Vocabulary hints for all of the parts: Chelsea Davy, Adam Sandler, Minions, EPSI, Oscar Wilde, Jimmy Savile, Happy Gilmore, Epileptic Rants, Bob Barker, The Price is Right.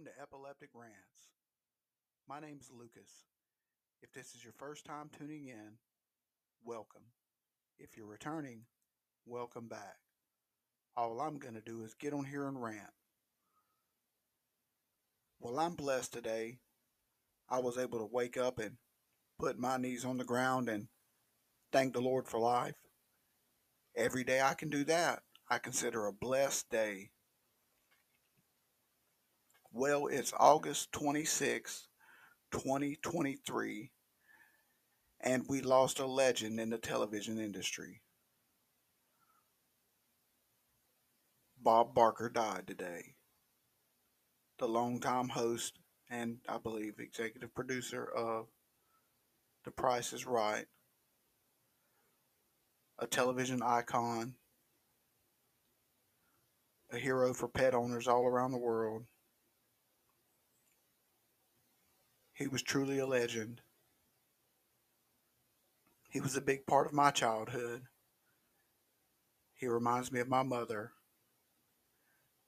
welcome to Epileptic Rants. My name's Lucas. If this is your first time tuning in, welcome. If you're returning, welcome back. All I'm going to do is get on here and rant. Well, I'm blessed today. I was able to wake up and put my knees on the ground and thank the Lord for life. Every day I can do that, I consider a blessed day. Well, it's August 26, 2023, and we lost a legend in the television industry. Bob Barker died today. The longtime host and, I believe, executive producer of The Price is Right, a television icon, a hero for pet owners all around the world. He was truly a legend. He was a big part of my childhood. He reminds me of my mother.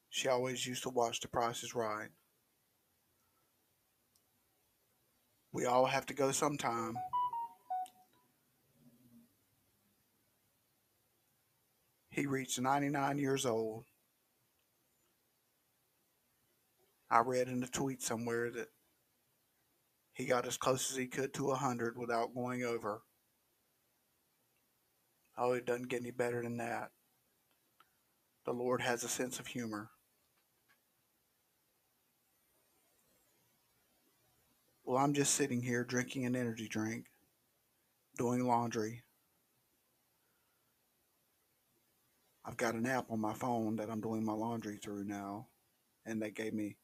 She always used to watch The Price is Right. We all have to go sometime. He reached 99 years old. I read in a tweet somewhere that he got as close as he could to 100 without going over. Oh, it doesn't get any better than that. The Lord has a sense of humor. Well, I'm just sitting here drinking an energy drink, doing laundry. I've got an app on my phone that I'm doing my laundry through now, and they gave me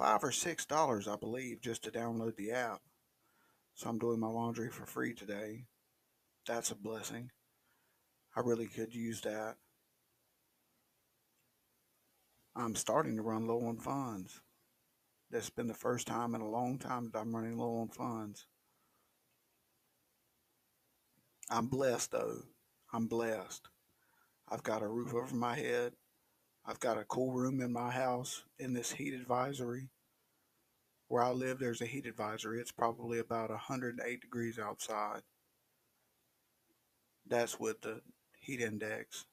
$5 or $6, I believe, just to download the app. So I'm doing my laundry for free today. That's a blessing. I really could use that. I'm starting to run low on funds. That's been the first time in a long time that I'm running low on funds. I'm blessed, though. I'm blessed. I've got a roof over my head. I've got a cool room in my house in this heat advisory. Where I live, there's a heat advisory. It's probably about 108 degrees outside. That's with the heat index.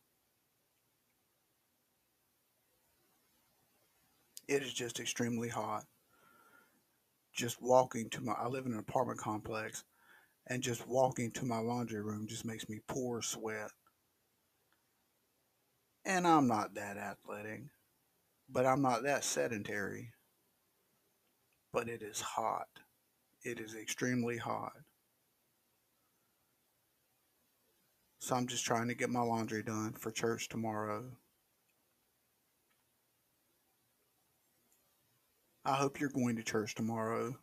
It is just extremely hot. Just walking to I live in an apartment complex, and just walking to my laundry room just makes me pour sweat. And I'm not that athletic, but I'm not that sedentary. But it is hot. It is extremely hot. So I'm just trying to get my laundry done for church tomorrow. I hope you're going to church tomorrow.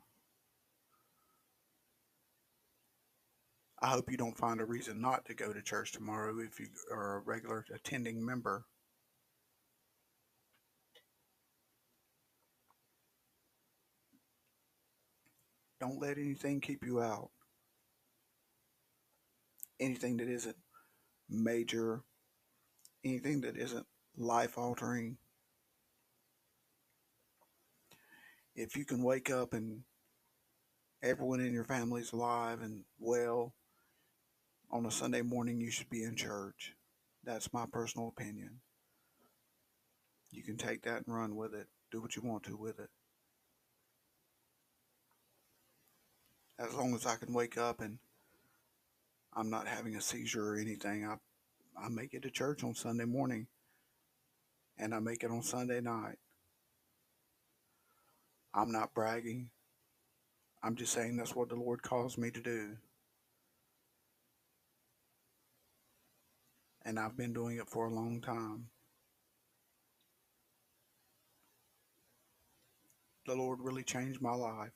I hope you don't find a reason not to go to church tomorrow if you are a regular attending member. Don't let anything keep you out. Anything that isn't major, anything that isn't life-altering. If you can wake up and everyone in your family's alive and well, on a Sunday morning you should be in church. That's my personal opinion. You can take that and run with it. Do what you want to with it. As long as I can wake up and I'm not having a seizure or anything, I make it to church on Sunday morning, and I make it on Sunday night. I'm not bragging. I'm just saying that's what the Lord calls me to do. And I've been doing it for a long time. The Lord really changed my life.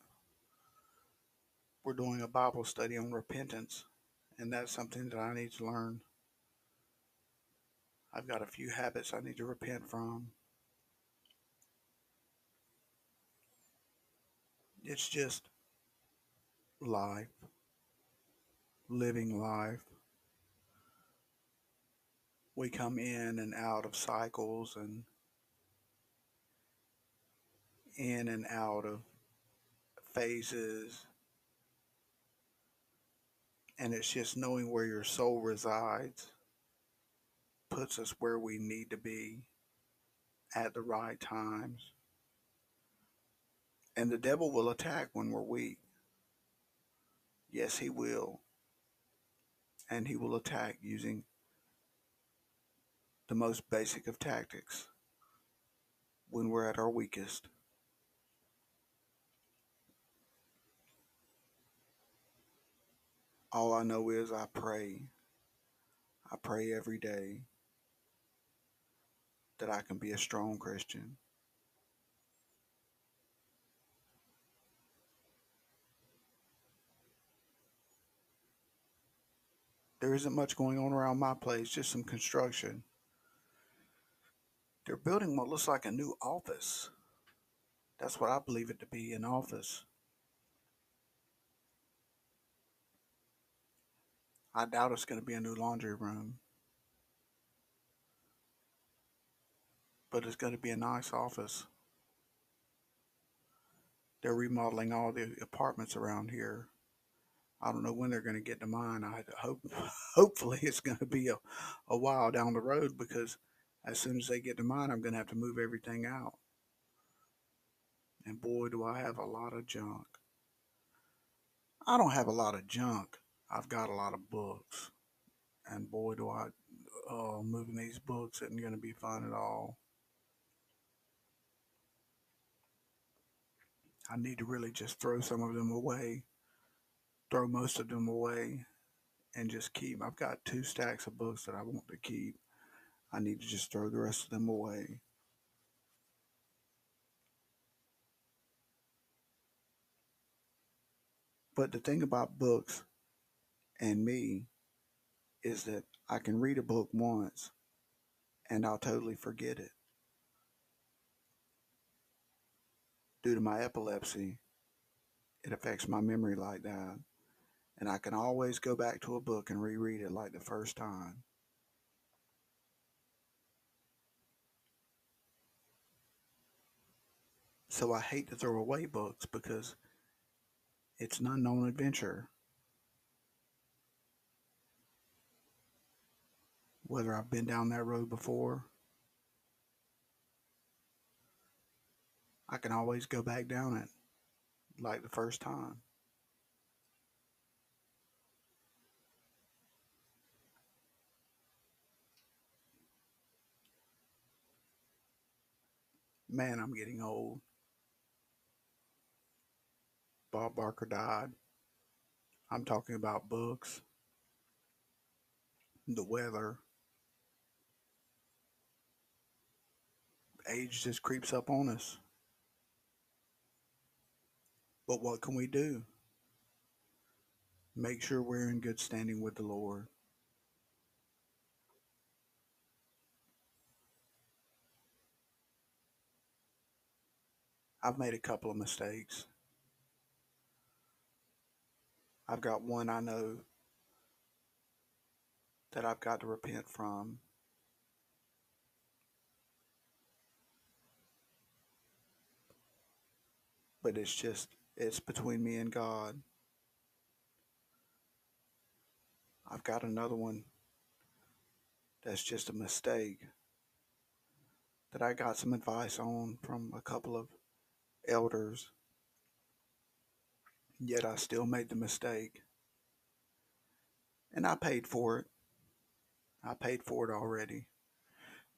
We're doing a Bible study on repentance, and that's something that I need to learn. I've got a few habits I need to repent from. It's just life, living life. We come in and out of cycles and in and out of phases. And it's just knowing where your soul resides puts us where we need to be at the right times. And the devil will attack when we're weak. Yes, he will. And he will attack using the most basic of tactics when we're at our weakest. All I know is I pray. I pray every day that I can be a strong Christian. There isn't much going on around my place, just some construction. They're building what looks like a new office. That's what I believe it to be, an office. I doubt it's going to be a new laundry room. But it's going to be a nice office. They're remodeling all the apartments around here. I don't know when they're going to get to mine. I hopefully it's going to be a while down the road, because as soon as they get to mine, I'm going to have to move everything out. And boy, do I have a lot of junk. I don't have a lot of junk. I've got a lot of books. And boy, do I, moving these books isn't going to be fun at all. I need to really just throw some of them away. Throw most of them away and just keep. I've got 2 stacks of books that I want to keep. I need to just throw the rest of them away. But the thing about books and me is that I can read a book once and I'll totally forget it. Due to my epilepsy, it affects my memory like that. And I can always go back to a book and reread it like the first time. So I hate to throw away books because it's an unknown adventure. Whether I've been down that road before, I can always go back down it like the first time. Man, I'm getting old. Bob Barker died. I'm talking about books, the weather. Age just creeps up on us. But what can we do? Make sure we're in good standing with the Lord. I've made a couple of mistakes. I've got one I know that I've got to repent from. But it's between me and God. I've got another one that's just a mistake that I got some advice on from a couple of elders, yet I still made the mistake, and I paid for it. I paid for it already.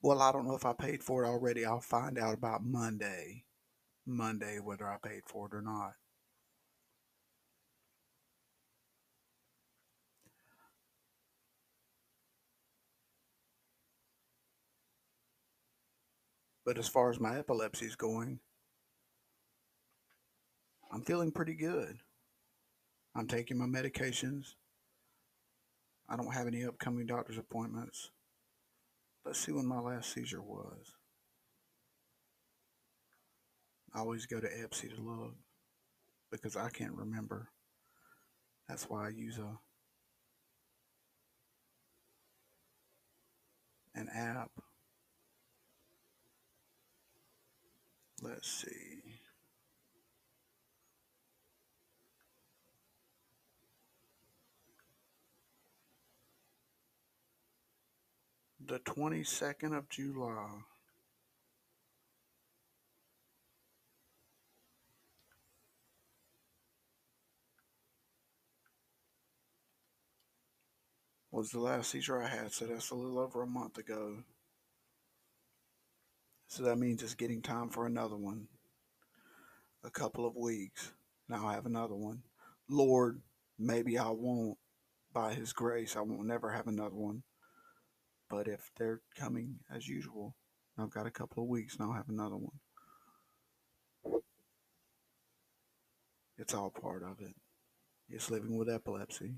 Well, I don't know if I paid for it already. I'll find out about Monday whether I paid for it or not. But as far as my epilepsy is going, I'm feeling pretty good. I'm taking my medications. I don't have any upcoming doctor's appointments. Let's see when my last seizure was. I always go to EPSI to look because I can't remember. That's why I use an app. Let's see. the 22nd of July. Was the last seizure I had, so that's a little over a month ago. So that means it's getting time for another one. A couple of weeks. Now I have another one. Lord, maybe I won't. By His grace, I won't never have another one. But if they're coming as usual, I've got a couple of weeks and I'll have another one. It's all part of it. It's living with epilepsy.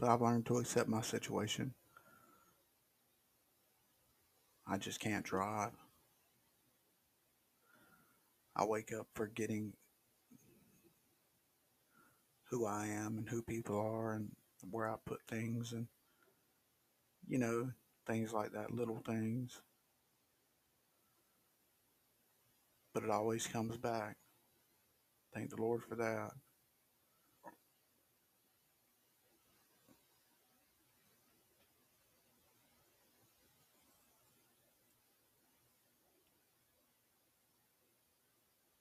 But I've learned to accept my situation. I just can't drive. I wake up forgetting who I am and who people are and where I put things and, you know, things like that, little things. But it always comes back. Thank the Lord for that.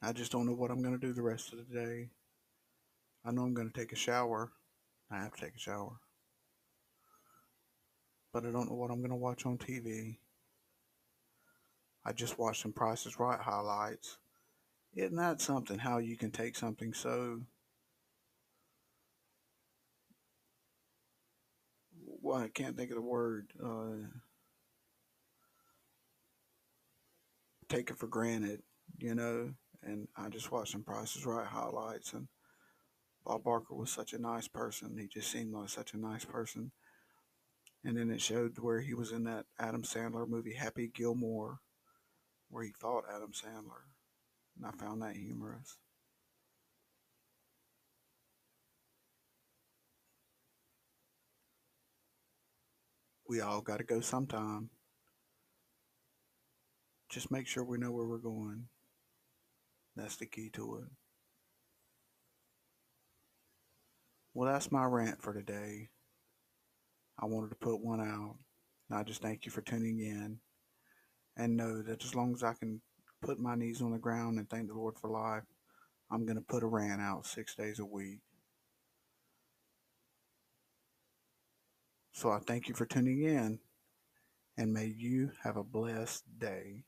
I just don't know what I'm going to do the rest of the day. I know I'm going to take a shower. I have to take a shower. But I don't know what I'm going to watch on TV. I just watched some Price is Right highlights. Isn't that something, how you can take something so... Well, I can't think of the word. Take it for granted, you know? And I just watched some Price is Right highlights, and Bob Barker was such a nice person. He just seemed like such a nice person. And then it showed where he was in that Adam Sandler movie, Happy Gilmore, where he fought Adam Sandler. And I found that humorous. We all got to go sometime. Just make sure we know where we're going. That's the key to it. Well, that's my rant for today. I wanted to put one out. And I just thank you for tuning in. And know that as long as I can put my knees on the ground and thank the Lord for life, I'm going to put a rant out 6 days a week. So I thank you for tuning in. And may you have a blessed day.